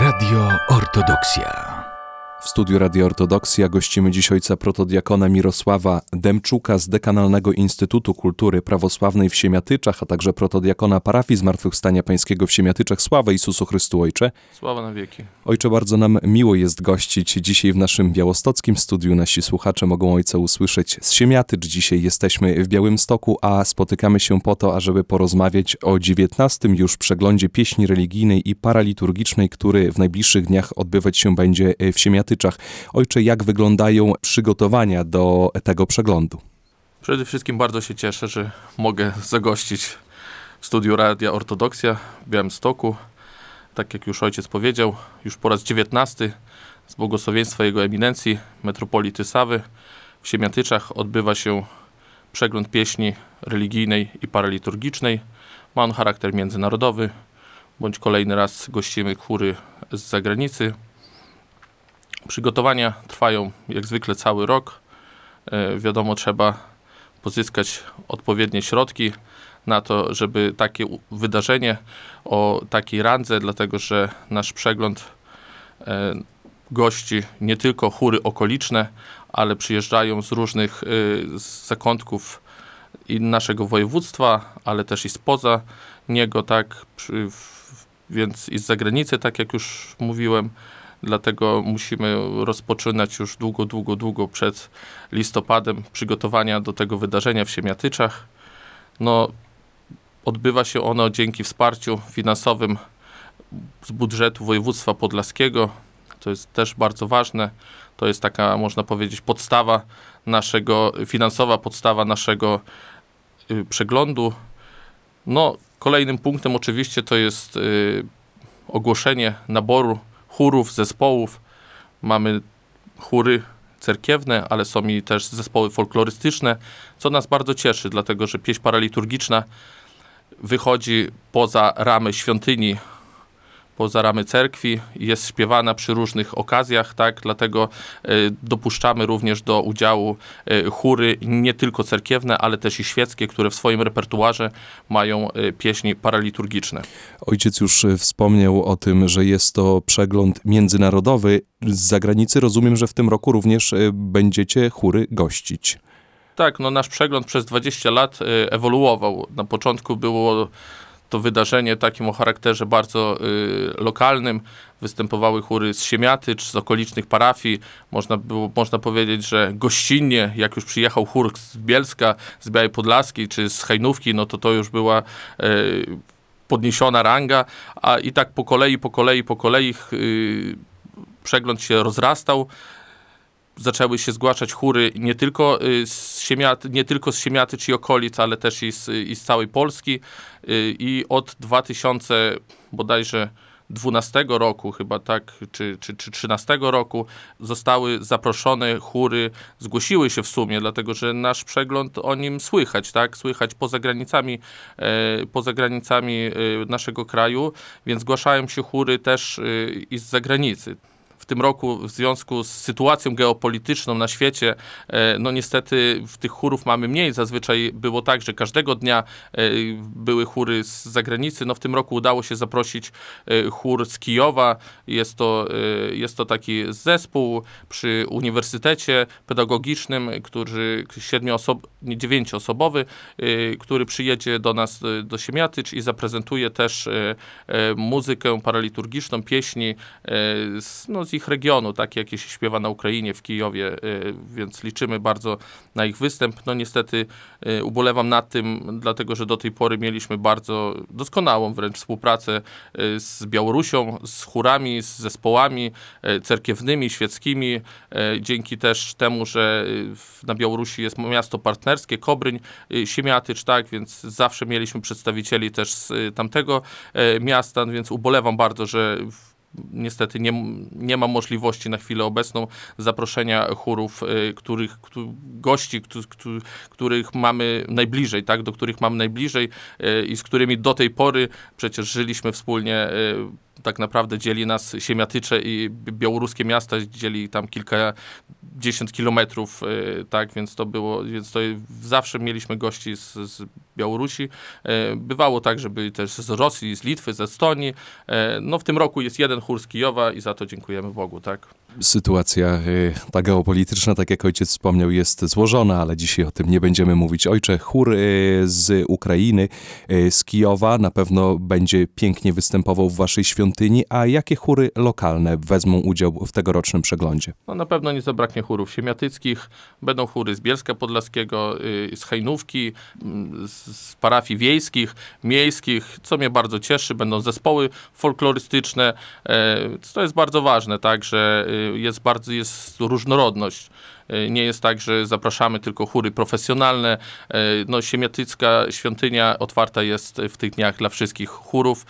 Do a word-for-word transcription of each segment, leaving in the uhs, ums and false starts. Radio Ortodoksja. W studiu Radio Ortodoksja gościmy dziś ojca protodiakona Mirosława Demczuka z Dekanalnego Instytutu Kultury Prawosławnej w Siemiatyczach, a także protodiakona parafii Zmartwychwstania Pańskiego w Siemiatyczach. Sława Jezusu Chrystu, Ojcze. Sława na wieki. Ojcze, bardzo nam miło jest gościć dzisiaj w naszym białostockim studiu. Nasi słuchacze mogą Ojca usłyszeć z Siemiatycz. Dzisiaj jesteśmy w Białymstoku, a spotykamy się po to, ażeby porozmawiać o dziewiętnastym już przeglądzie pieśni religijnej i paraliturgicznej, który w najbliższych dniach odbywać się będzie w Siemiatyczach. Ojcze, jak wyglądają przygotowania do tego przeglądu? Przede wszystkim bardzo się cieszę, że mogę zagościć w studiu Radia Ortodoksja w Białymstoku. Tak jak już ojciec powiedział, już po raz dziewiętnasty z błogosławieństwa Jego Eminencji metropolity Sawy w Siemiatyczach odbywa się przegląd pieśni religijnej i paraliturgicznej. Ma on charakter międzynarodowy, bądź kolejny raz gościmy chóry z zagranicy. Przygotowania trwają jak zwykle cały rok. E, wiadomo, trzeba pozyskać odpowiednie środki na to, żeby takie wydarzenie o takiej randze, dlatego że nasz przegląd e, gości nie tylko chóry okoliczne, ale przyjeżdżają z różnych e, z zakątków i naszego województwa, ale też i spoza niego, tak, przy, w, więc i z zagranicy, tak jak już mówiłem. Dlatego musimy rozpoczynać już długo, długo, długo przed listopadem przygotowania do tego wydarzenia w Siemiatyczach. No, odbywa się ono dzięki wsparciu finansowym z budżetu województwa podlaskiego. To jest też bardzo ważne. To jest taka, można powiedzieć, podstawa naszego, finansowa podstawa naszego y, przeglądu. No, kolejnym punktem oczywiście to jest y, ogłoszenie naboru chórów, zespołów. Mamy chóry cerkiewne, ale są i też zespoły folklorystyczne, co nas bardzo cieszy, dlatego że pieśń paraliturgiczna wychodzi poza ramy świątyni, poza ramy cerkwi, jest śpiewana przy różnych okazjach, tak, dlatego y, dopuszczamy również do udziału y, chóry nie tylko cerkiewne, ale też i świeckie, które w swoim repertuarze mają y, pieśni paraliturgiczne. Ojciec już wspomniał o tym, że jest to przegląd międzynarodowy. Z zagranicy rozumiem, że w tym roku również y, będziecie chóry gościć. Tak, no nasz przegląd przez dwadzieścia lat y, ewoluował. Na początku było to wydarzenie takim o charakterze bardzo y, lokalnym. Występowały chóry z Siemiatycz, z okolicznych parafii. Można było, można powiedzieć, że gościnnie, jak już przyjechał chór z Bielska, z Białej Podlaskiej czy z Hajnówki, no to to już była y, podniesiona ranga. A i tak po kolei, po kolei, po kolei y, przegląd się rozrastał. Zaczęły się zgłaszać chóry nie tylko z Siemiaty, nie tylko z Siemiatycz i okolic, ale też i z, i z całej Polski. I od dwa tysiące bodajże dwunastego roku chyba, tak, czy, czy, czy trzynastego roku zostały zaproszone chóry, zgłosiły się w sumie, dlatego że nasz przegląd o nim słychać, tak, słychać poza granicami, e, poza granicami e, naszego kraju, więc zgłaszają się chóry też e, i z zagranicy. W tym roku w związku z sytuacją geopolityczną na świecie, no niestety w tych chórów mamy mniej. Zazwyczaj było tak, że każdego dnia były chóry z zagranicy. No w tym roku udało się zaprosić chór z Kijowa. Jest to, jest to taki zespół przy Uniwersytecie Pedagogicznym, który siedmioosob- dziewięcioosobowy, który przyjedzie do nas do Siemiatycz i zaprezentuje też muzykę paraliturgiczną, pieśni z, no, z ich regionu, takie jakie się śpiewa na Ukrainie, w Kijowie, y, więc liczymy bardzo na ich występ. No niestety y, ubolewam nad tym, dlatego że do tej pory mieliśmy bardzo doskonałą wręcz współpracę y, z Białorusią, z chórami, z zespołami y, cerkiewnymi, świeckimi. Y, dzięki też temu, że y, na Białorusi jest miasto partnerskie, Kobryń, y, Siemiatycz, tak, więc zawsze mieliśmy przedstawicieli też z y, tamtego y, miasta, więc ubolewam bardzo, że w, niestety nie, nie ma możliwości na chwilę obecną zaproszenia chórów, y, których któ, gości, któ, któ, których mamy najbliżej, tak, do których mamy najbliżej y, i z którymi do tej pory przecież żyliśmy wspólnie. Y, Tak naprawdę dzieli nas Siemiatycze i białoruskie miasta, dzieli tam kilkadziesiąt kilometrów, yy, tak, więc to było, więc to zawsze mieliśmy gości z, z Białorusi. Yy, bywało tak, że byli też z Rosji, z Litwy, z Estonii. Yy, no w tym roku jest jeden chór z Kijowa i za to dziękujemy Bogu, tak? Sytuacja ta geopolityczna, tak jak ojciec wspomniał, jest złożona, ale dzisiaj o tym nie będziemy mówić. Ojcze, chór z Ukrainy, z Kijowa na pewno będzie pięknie występował w waszej świątyni, a jakie chóry lokalne wezmą udział w tegorocznym przeglądzie? No, na pewno nie zabraknie chórów siemiatyckich, będą chóry z Bielska Podlaskiego, z Hejnówki, z parafii wiejskich, miejskich, co mnie bardzo cieszy, będą zespoły folklorystyczne, to jest bardzo ważne, tak, że jest bardzo jest różnorodność. Nie jest tak, że zapraszamy tylko chóry profesjonalne. No, siemiatycka świątynia otwarta jest w tych dniach dla wszystkich chórów.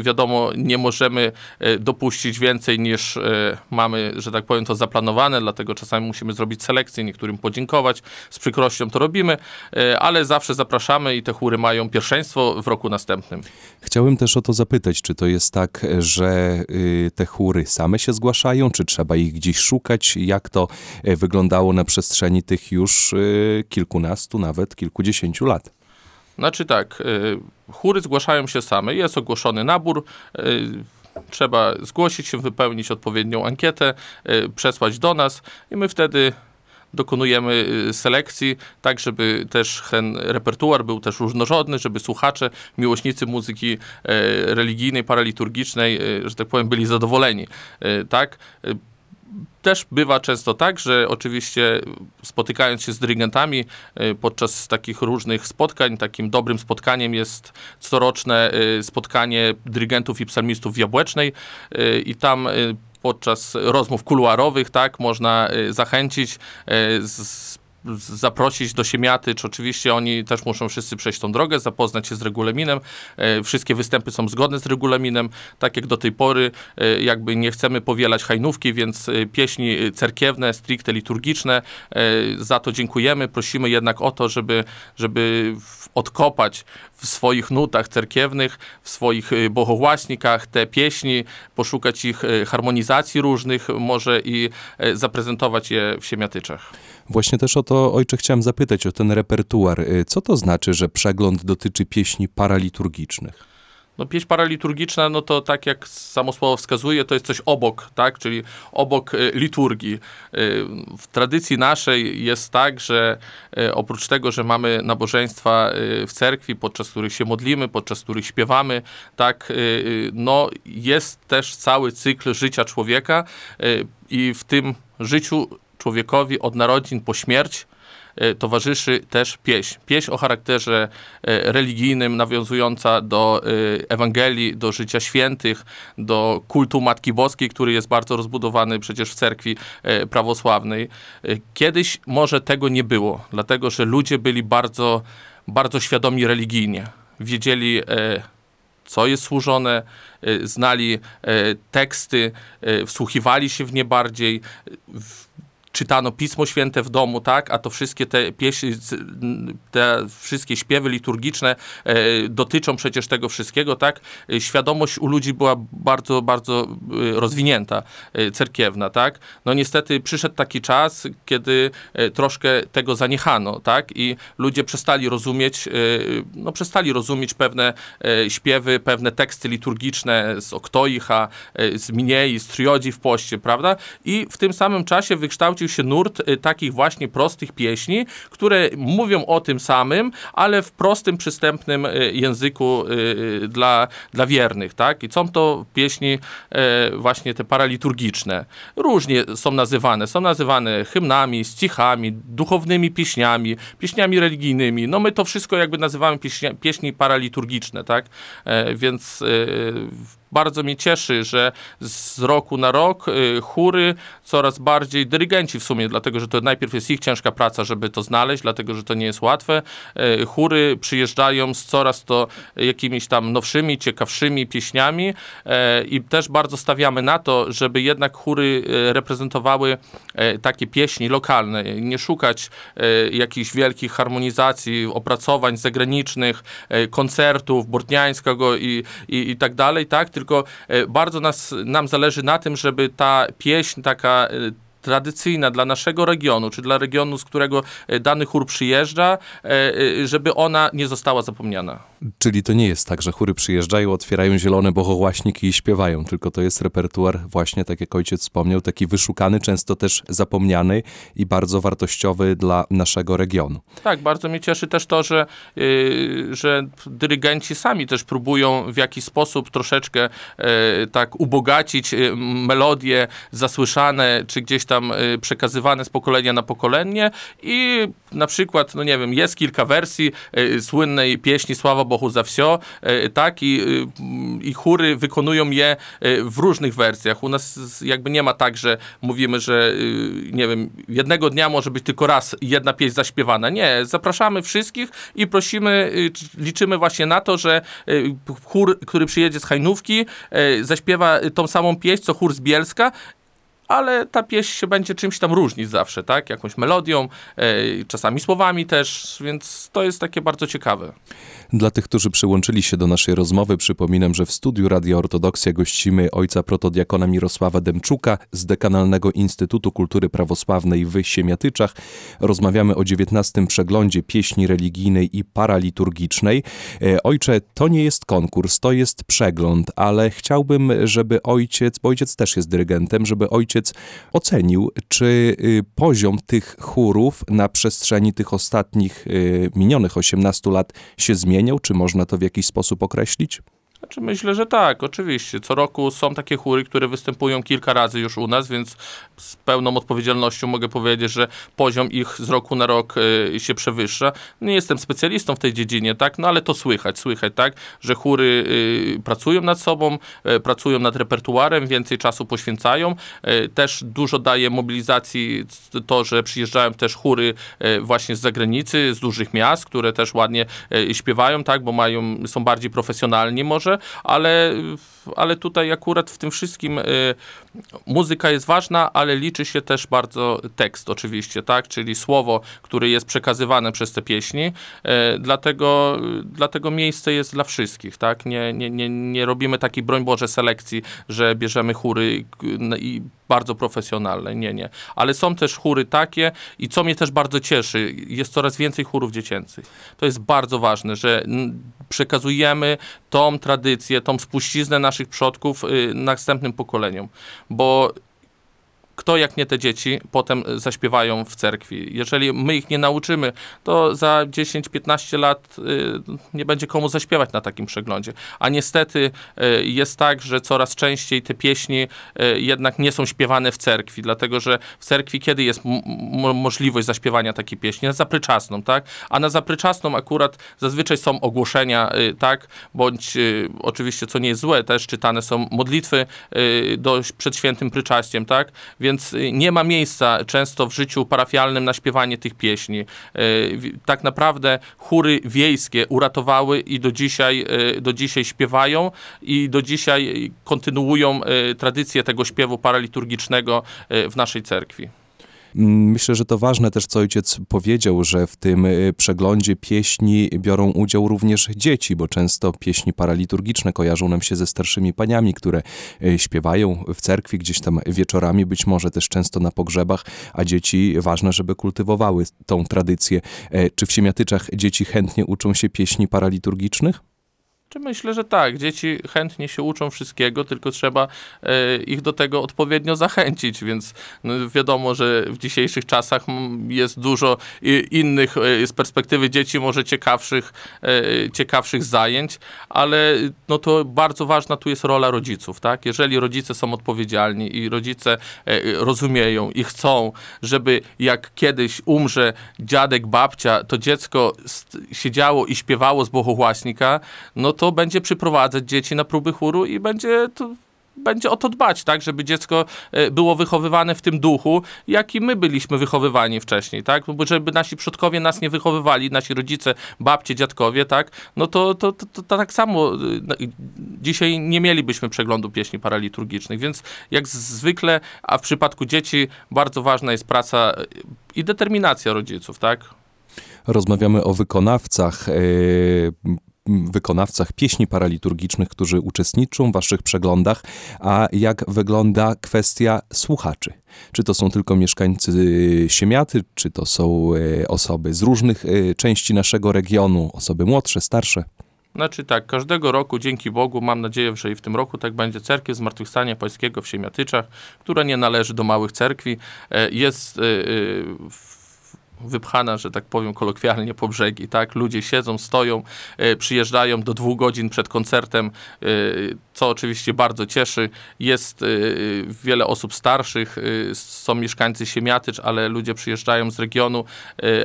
Wiadomo, nie możemy dopuścić więcej niż mamy, że tak powiem, to zaplanowane, dlatego czasami musimy zrobić selekcję, niektórym podziękować. Z przykrością to robimy, ale zawsze zapraszamy i te chóry mają pierwszeństwo w roku następnym. Chciałem też o to zapytać, czy to jest tak, że te chóry same się zgłaszają, czy trzeba ich gdzieś szukać? Jak to wygląda na przestrzeni tych już y, kilkunastu, nawet kilkudziesięciu lat. Znaczy tak, y, chóry zgłaszają się same, jest ogłoszony nabór, y, trzeba zgłosić się, wypełnić odpowiednią ankietę, y, przesłać do nas i my wtedy dokonujemy selekcji, tak żeby też ten repertuar był też różnorodny, żeby słuchacze, miłośnicy muzyki religijnej, paraliturgicznej, że tak powiem, byli zadowoleni. Y, tak? Też bywa często tak, że oczywiście spotykając się z dyrygentami podczas takich różnych spotkań, takim dobrym spotkaniem jest coroczne spotkanie dyrygentów i psalmistów w Jabłecznej i tam podczas rozmów kuluarowych, tak, można zachęcić, z zaprosić do Siemiatycz. Oczywiście oni też muszą wszyscy przejść tą drogę, zapoznać się z regulaminem. Wszystkie występy są zgodne z regulaminem, tak jak do tej pory. Jakby nie chcemy powielać hajnówki, więc pieśni cerkiewne, stricte liturgiczne. Za to dziękujemy. Prosimy jednak o to, żeby, żeby odkopać w swoich nutach cerkiewnych, w swoich bogołasnikach te pieśni, poszukać ich harmonizacji różnych może i zaprezentować je w Siemiatyczach. Właśnie też o to, ojcze, chciałem zapytać o ten repertuar. Co to znaczy, że przegląd dotyczy pieśni paraliturgicznych? No, pieśń paraliturgiczna, no to tak jak samo słowo wskazuje, to jest coś obok, tak? Czyli obok liturgii. W tradycji naszej jest tak, że oprócz tego, że mamy nabożeństwa w cerkwi, podczas których się modlimy, podczas których śpiewamy, tak, no jest też cały cykl życia człowieka i w tym życiu człowiekowi od narodzin po śmierć towarzyszy też pieśń. Pieśń o charakterze religijnym, nawiązująca do Ewangelii, do życia świętych, do kultu Matki Boskiej, który jest bardzo rozbudowany przecież w cerkwi prawosławnej. Kiedyś może tego nie było, dlatego że ludzie byli bardzo, bardzo świadomi religijnie. Wiedzieli, co jest służone, znali teksty, wsłuchiwali się w nie bardziej, czytano Pismo Święte w domu, tak, a to wszystkie te pieśni, te wszystkie śpiewy liturgiczne e, dotyczą przecież tego wszystkiego, tak. Świadomość u ludzi była bardzo, bardzo rozwinięta, e, cerkiewna, tak. No niestety przyszedł taki czas, kiedy e, troszkę tego zaniechano, tak, i ludzie przestali rozumieć, e, no przestali rozumieć pewne e, śpiewy, pewne teksty liturgiczne z Oktoicha, e, z Miniei, z Triodzi w poście, prawda, i w tym samym czasie wykształcił się nurt y, takich właśnie prostych pieśni, które mówią o tym samym, ale w prostym, przystępnym y, języku y, dla, dla wiernych, tak? I są to pieśni y, właśnie te paraliturgiczne. Różnie są nazywane. Są nazywane hymnami, stichami, duchownymi pieśniami, pieśniami religijnymi. No my to wszystko jakby nazywamy pieśnia, pieśni paraliturgiczne, tak? Y, więc y, bardzo mnie cieszy, że z roku na rok y, chóry, coraz bardziej dyrygenci w sumie, dlatego że to najpierw jest ich ciężka praca, żeby to znaleźć, dlatego że to nie jest łatwe. Y, chóry przyjeżdżają z coraz to jakimiś tam nowszymi, ciekawszymi pieśniami y, i też bardzo stawiamy na to, żeby jednak chóry y, reprezentowały y, takie pieśni lokalne. Nie szukać y, jakichś wielkich harmonizacji, opracowań zagranicznych, y, koncertów Bortniańskiego i, i, i tak dalej, tak? Tylko bardzo nas, nam zależy na tym, żeby ta pieśń taka tradycyjna dla naszego regionu, czy dla regionu, z którego dany chór przyjeżdża, żeby ona nie została zapomniana. Czyli to nie jest tak, że chóry przyjeżdżają, otwierają zielone bohołaśniki i śpiewają, tylko to jest repertuar właśnie, tak jak ojciec wspomniał, taki wyszukany, często też zapomniany i bardzo wartościowy dla naszego regionu. Tak, bardzo mnie cieszy też to, że, że dyrygenci sami też próbują w jakiś sposób troszeczkę tak ubogacić melodie zasłyszane, czy gdzieś tam przekazywane z pokolenia na pokolenie i na przykład, no nie wiem, jest kilka wersji słynnej pieśni Sława Bohu za wsio, tak, i, i chóry wykonują je w różnych wersjach. U nas jakby nie ma tak, że mówimy, że nie wiem, jednego dnia może być tylko raz jedna pieśń zaśpiewana. Nie, zapraszamy wszystkich i prosimy, liczymy właśnie na to, że chór, który przyjedzie z Hajnówki, zaśpiewa tą samą pieśń, co chór z Bielska, ale ta pieśń się będzie czymś tam różnić zawsze, tak? Jakąś melodią, e, czasami słowami też, więc to jest takie bardzo ciekawe. Dla tych, którzy przyłączyli się do naszej rozmowy, przypominam, że w studiu Radia Ortodoksja gościmy ojca protodiakona Mirosława Demczuka z Dekanalnego Instytutu Kultury Prawosławnej w Siemiatyczach. Rozmawiamy o dziewiętnastym przeglądzie pieśni religijnej i paraliturgicznej. E, ojcze, to nie jest konkurs, to jest przegląd, ale chciałbym, żeby ojciec, bo ojciec też jest dyrygentem, żeby ojciec ocenił, czy poziom tych chórów na przestrzeni tych ostatnich, minionych osiemnastu lat się zmieniał? Czy można to w jakiś sposób określić? Znaczy myślę, że tak, oczywiście. Co roku są takie chóry, które występują kilka razy już u nas, więc z pełną odpowiedzialnością mogę powiedzieć, że poziom ich z roku na rok y, się przewyższa. Nie jestem specjalistą w tej dziedzinie, tak, no ale to słychać, słychać, tak, że chóry y, pracują nad sobą, y, pracują nad repertuarem, więcej czasu poświęcają. Y, też dużo daje mobilizacji to, że przyjeżdżają też chóry y, właśnie z zagranicy, z dużych miast, które też ładnie y, śpiewają, tak, bo mają, są bardziej profesjonalni może. Ale, ale tutaj akurat w tym wszystkim y, muzyka jest ważna, ale liczy się też bardzo tekst oczywiście, tak? Czyli słowo, które jest przekazywane przez te pieśni. Y, dlatego, dlatego miejsce jest dla wszystkich, tak? Nie, nie, nie, nie robimy takiej, broń Boże, selekcji, że bierzemy chóry i bardzo profesjonalne. Nie, nie. Ale są też chóry takie i co mnie też bardzo cieszy, jest coraz więcej chórów dziecięcych. To jest bardzo ważne, że przekazujemy tą tradycję, tą spuściznę naszych przodków y, następnym pokoleniom, bo kto jak nie te dzieci potem zaśpiewają w cerkwi. Jeżeli my ich nie nauczymy, to za dziesięć-piętnaście lat y, nie będzie komu zaśpiewać na takim przeglądzie. A niestety y, jest tak, że coraz częściej te pieśni y, jednak nie są śpiewane w cerkwi, dlatego że w cerkwi kiedy jest m- m- możliwość zaśpiewania takiej pieśni? Na zapryczasną, tak? A na zapryczasną akurat zazwyczaj są ogłoszenia, y, tak? Bądź y, oczywiście, co nie jest złe, też czytane są modlitwy y, do, przed świętym pryczastiem, tak? Więc Więc nie ma miejsca często w życiu parafialnym na śpiewanie tych pieśni. Tak naprawdę chóry wiejskie uratowały i do dzisiaj, do dzisiaj śpiewają i do dzisiaj kontynuują tradycję tego śpiewu paraliturgicznego w naszej cerkwi. Myślę, że to ważne też, co ojciec powiedział, że w tym przeglądzie pieśni biorą udział również dzieci, bo często pieśni paraliturgiczne kojarzą nam się ze starszymi paniami, które śpiewają w cerkwi gdzieś tam wieczorami, być może też często na pogrzebach, a dzieci ważne, żeby kultywowały tą tradycję. Czy w Siemiatyczach dzieci chętnie uczą się pieśni paraliturgicznych? Myślę, że tak. Dzieci chętnie się uczą wszystkiego, tylko trzeba e, ich do tego odpowiednio zachęcić, więc no, wiadomo, że w dzisiejszych czasach jest dużo i, innych e, z perspektywy dzieci może ciekawszych, e, ciekawszych zajęć, ale no, to bardzo ważna tu jest rola rodziców, tak? Jeżeli rodzice są odpowiedzialni i rodzice e, rozumieją i chcą, żeby jak kiedyś umrze dziadek, babcia, to dziecko st- siedziało i śpiewało z bohołasnika, no to to będzie przyprowadzać dzieci na próby chóru i będzie, to, będzie o to dbać, tak, żeby dziecko było wychowywane w tym duchu, jak i my byliśmy wychowywani wcześniej, tak, bo żeby nasi przodkowie nas nie wychowywali, nasi rodzice, babcie, dziadkowie, tak, no to, to, to, to, to tak samo dzisiaj nie mielibyśmy przeglądu pieśni paraliturgicznych, więc jak zwykle, a w przypadku dzieci bardzo ważna jest praca i determinacja rodziców, tak. Rozmawiamy o wykonawcach, yy... wykonawcach pieśni paraliturgicznych, którzy uczestniczą w waszych przeglądach, a jak wygląda kwestia słuchaczy? Czy to są tylko mieszkańcy Siemiaty, czy to są osoby z różnych części naszego regionu, osoby młodsze, starsze? Znaczy tak, każdego roku, dzięki Bogu, mam nadzieję, że i w tym roku tak będzie, cerkiew Zmartwychwstania Pańskiego w Siemiatyczach, która nie należy do małych cerkwi, jest wypchana, że tak powiem kolokwialnie, po brzegi, tak? Ludzie siedzą, stoją, przyjeżdżają do dwóch godzin przed koncertem, co oczywiście bardzo cieszy. Jest wiele osób starszych, są mieszkańcy Siemiatycz, ale ludzie przyjeżdżają z regionu,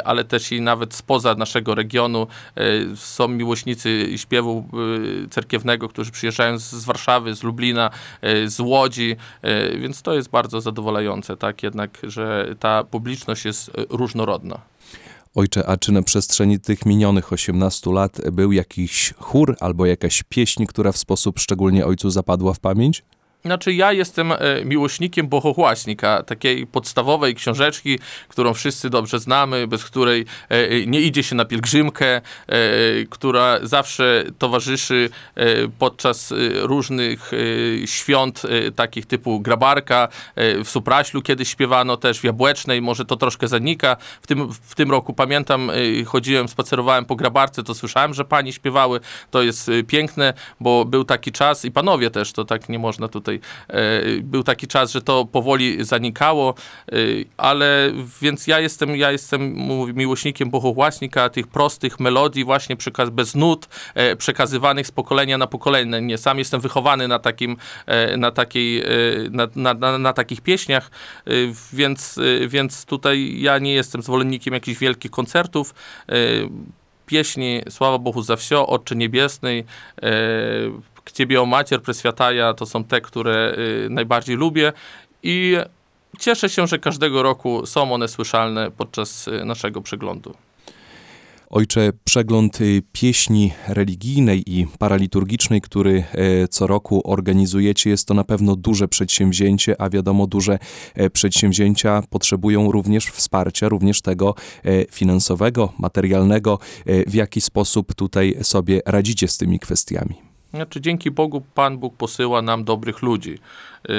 ale też i nawet spoza naszego regionu. Są miłośnicy śpiewu cerkiewnego, którzy przyjeżdżają z Warszawy, z Lublina, z Łodzi, więc to jest bardzo zadowalające, tak? Jednak, że ta publiczność jest różnorodna. Ojcze, a czy na przestrzeni tych minionych osiemnastu lat był jakiś chór albo jakaś pieśń, która w sposób szczególnie ojcu zapadła w pamięć? Znaczy ja jestem miłośnikiem Bohochłaśnika, takiej podstawowej książeczki, którą wszyscy dobrze znamy, bez której nie idzie się na pielgrzymkę, która zawsze towarzyszy podczas różnych świąt, takich typu Grabarka, w Supraślu kiedyś śpiewano też, w Jabłecznej, może to troszkę zanika. W tym, w tym roku pamiętam, chodziłem, spacerowałem po Grabarce, to słyszałem, że pani śpiewały, to jest piękne, bo był taki czas i panowie też, to tak nie można tutaj był taki czas, że to powoli zanikało, ale więc ja jestem, ja jestem miłośnikiem Bohochłaśnika, tych prostych melodii właśnie przekaz, bez nut, przekazywanych z pokolenia na pokolenie. Sam jestem wychowany na takim, na takiej, na, na, na, na takich pieśniach, więc, więc tutaj ja nie jestem zwolennikiem jakichś wielkich koncertów. Pieśni Sława Bohu za wsio, Otczy Niebiesny, K Ciebie o Macier, Preswiataja, to są te, które y, najbardziej lubię i cieszę się, że każdego roku są one słyszalne podczas y, naszego przeglądu. Ojcze, przegląd pieśni religijnej i paraliturgicznej, który co roku organizujecie, jest to na pewno duże przedsięwzięcie, a wiadomo, duże przedsięwzięcia potrzebują również wsparcia, również tego finansowego, materialnego. W jaki sposób tutaj sobie radzicie z tymi kwestiami? Znaczy, dzięki Bogu, Pan Bóg posyła nam dobrych ludzi. Yy,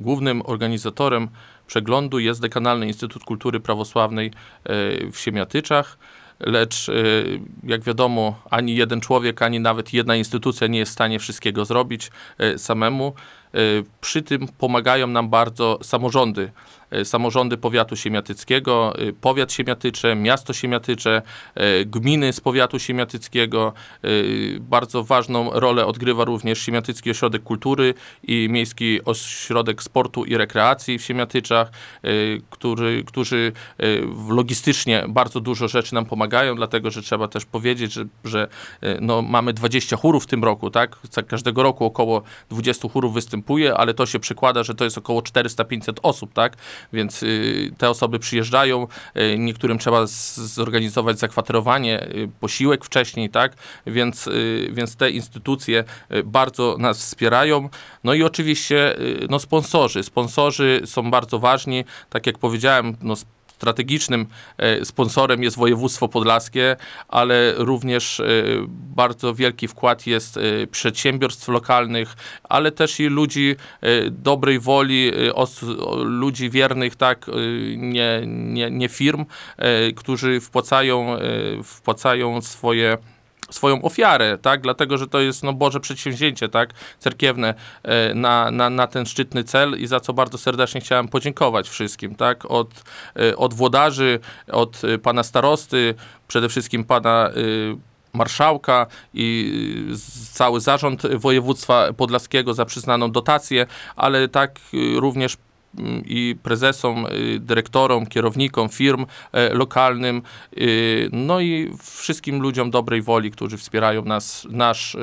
głównym organizatorem przeglądu jest Dekanalny Instytut Kultury Prawosławnej yy, w Siemiatyczach, lecz yy, jak wiadomo, ani jeden człowiek, ani nawet jedna instytucja nie jest w stanie wszystkiego zrobić yy, samemu. Yy, przy tym pomagają nam bardzo samorządy. Samorządy powiatu siemiatyckiego, powiat siemiatycze, miasto siemiatycze, gminy z powiatu siemiatyckiego. Bardzo ważną rolę odgrywa również Siemiatycki Ośrodek Kultury i Miejski Ośrodek Sportu i Rekreacji w Siemiatyczach, który, którzy logistycznie bardzo dużo rzeczy nam pomagają, dlatego że trzeba też powiedzieć, że, że no, mamy dwadzieścia chórów w tym roku, tak? Każdego roku około dwadzieścia chórów występuje, ale to się przekłada, że to jest około czterysta do pięciuset osób, tak? Więc y, te osoby przyjeżdżają, y, niektórym trzeba z, zorganizować zakwaterowanie, y, posiłek wcześniej, tak, więc, y, więc te instytucje y, bardzo nas wspierają. No i oczywiście y, no, sponsorzy. Sponsorzy są bardzo ważni, tak jak powiedziałem, no, strategicznym sponsorem jest województwo podlaskie, ale również bardzo wielki wkład jest przedsiębiorstw lokalnych, ale też i ludzi dobrej woli, ludzi wiernych, tak, nie, nie, nie firm, którzy wpłacają, wpłacają swoje swoją ofiarę, tak, dlatego, że to jest no Boże przedsięwzięcie, tak, cerkiewne na, na, na ten szczytny cel i za co bardzo serdecznie chciałem podziękować wszystkim, tak, od, od włodarzy, od pana starosty, przede wszystkim pana y, marszałka i cały zarząd województwa podlaskiego za przyznaną dotację, ale tak y, również i prezesom, dyrektorom, kierownikom firm lokalnym, no i wszystkim ludziom dobrej woli, którzy wspierają nas, nasz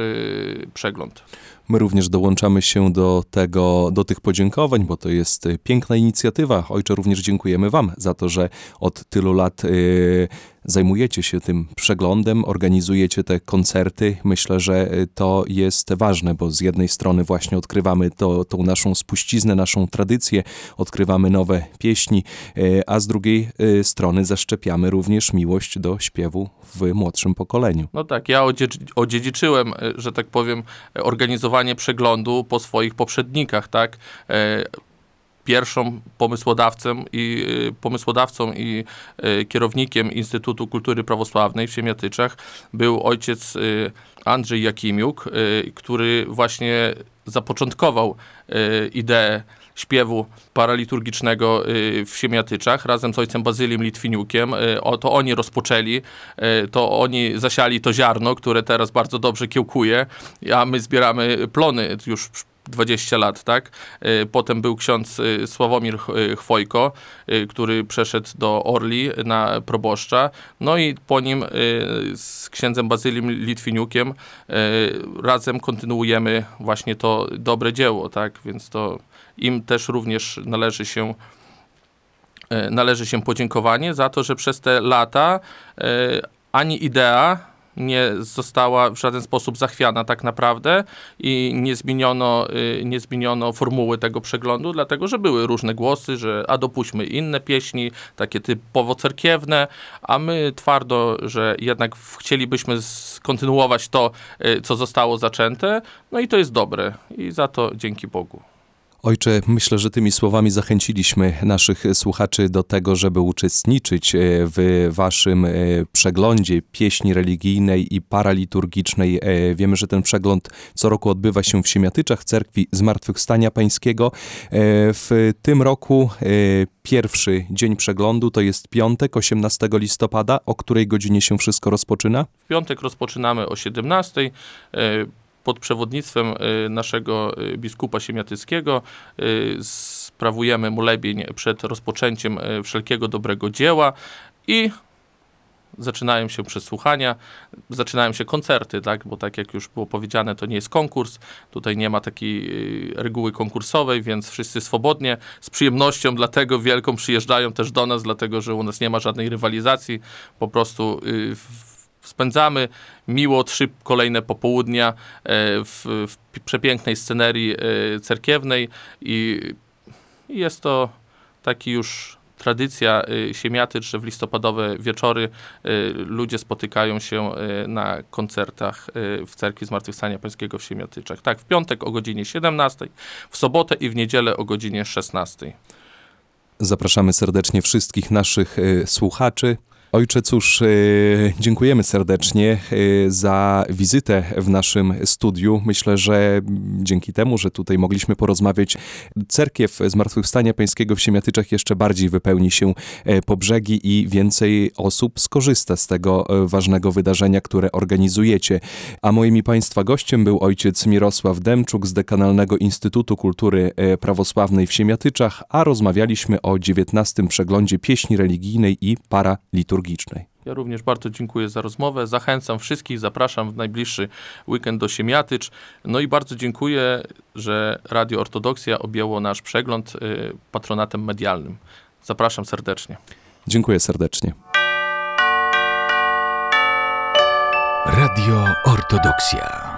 przegląd. My również dołączamy się do tego, do tych podziękowań, bo to jest piękna inicjatywa. Ojcze, również dziękujemy wam za to, że od tylu lat zajmujecie się tym przeglądem, organizujecie te koncerty. Myślę, że to jest ważne, bo z jednej strony właśnie odkrywamy to, tą naszą spuściznę, naszą tradycję, odkrywamy nowe pieśni, a z drugiej strony zaszczepiamy również miłość do śpiewu w młodszym pokoleniu. No tak, ja odziedziczyłem, że tak powiem, organizowanie przeglądu po swoich poprzednikach, tak? Pierwszą pomysłodawcą i, pomysłodawcą i kierownikiem Instytutu Kultury Prawosławnej w Siemiatyczach był ojciec Andrzej Jakimiuk, który właśnie zapoczątkował ideę śpiewu paraliturgicznego w Siemiatyczach razem z ojcem Bazylim Litwiniukiem. O, to oni rozpoczęli, to oni zasiali to ziarno, które teraz bardzo dobrze kiełkuje, a my zbieramy plony już dwadzieścia lat, tak? Potem był ksiądz Sławomir Chwojko, który przeszedł do Orli na proboszcza. No i po nim z księdzem Bazylim Litwiniukiem razem kontynuujemy właśnie to dobre dzieło, tak? Więc to im też również należy się należy się podziękowanie za to, że przez te lata ani idea nie została w żaden sposób zachwiana tak naprawdę i nie zmieniono, nie zmieniono formuły tego przeglądu, dlatego że były różne głosy, że a dopuśćmy inne pieśni, takie typowo cerkiewne, a my twardo, że jednak chcielibyśmy skontynuować to, co zostało zaczęte, no i to jest dobre i za to dzięki Bogu. Ojcze, myślę, że tymi słowami zachęciliśmy naszych słuchaczy do tego, żeby uczestniczyć w waszym przeglądzie pieśni religijnej i paraliturgicznej. Wiemy, że ten przegląd co roku odbywa się w Siemiatyczach, Cerkwi Zmartwychwstania Pańskiego. W tym roku pierwszy dzień przeglądu to jest piątek, osiemnastego listopada. O której godzinie się wszystko rozpoczyna? W piątek rozpoczynamy o siedemnastej. Pod przewodnictwem naszego biskupa siemiatyckiego sprawujemy molebień przed rozpoczęciem wszelkiego dobrego dzieła i zaczynają się przesłuchania, zaczynają się koncerty, tak? Bo tak jak już było powiedziane, to nie jest konkurs, tutaj nie ma takiej reguły konkursowej, więc wszyscy swobodnie, z przyjemnością, dlatego wielką przyjeżdżają też do nas, dlatego że u nas nie ma żadnej rywalizacji, po prostu w spędzamy miło trzy kolejne popołudnia w, w przepięknej scenerii cerkiewnej i jest to taki już tradycja Siemiatycz, że w listopadowe wieczory ludzie spotykają się na koncertach w Cerkwi Zmartwychwstania Pańskiego w Siemiatyczach. Tak, w piątek o godzinie siedemnastej, w sobotę i w niedzielę o godzinie szesnastej. Zapraszamy serdecznie wszystkich naszych słuchaczy. Ojcze, cóż, dziękujemy serdecznie za wizytę w naszym studiu. Myślę, że dzięki temu, że tutaj mogliśmy porozmawiać, Cerkiew Zmartwychwstania Pańskiego w Siemiatyczach jeszcze bardziej wypełni się po brzegi i więcej osób skorzysta z tego ważnego wydarzenia, które organizujecie. A moim i Państwa gościem był ojciec Mirosław Demczuk z Dekanalnego Instytutu Kultury Prawosławnej w Siemiatyczach, a rozmawialiśmy o dziewiętnastym przeglądzie pieśni religijnej i paraliturgii. Ja również bardzo dziękuję za rozmowę, zachęcam wszystkich, zapraszam w najbliższy weekend do Siemiatycz. No i bardzo dziękuję, że Radio Ortodoksja objęło nasz przegląd patronatem medialnym. Zapraszam serdecznie. Dziękuję serdecznie. Radio Ortodoksja.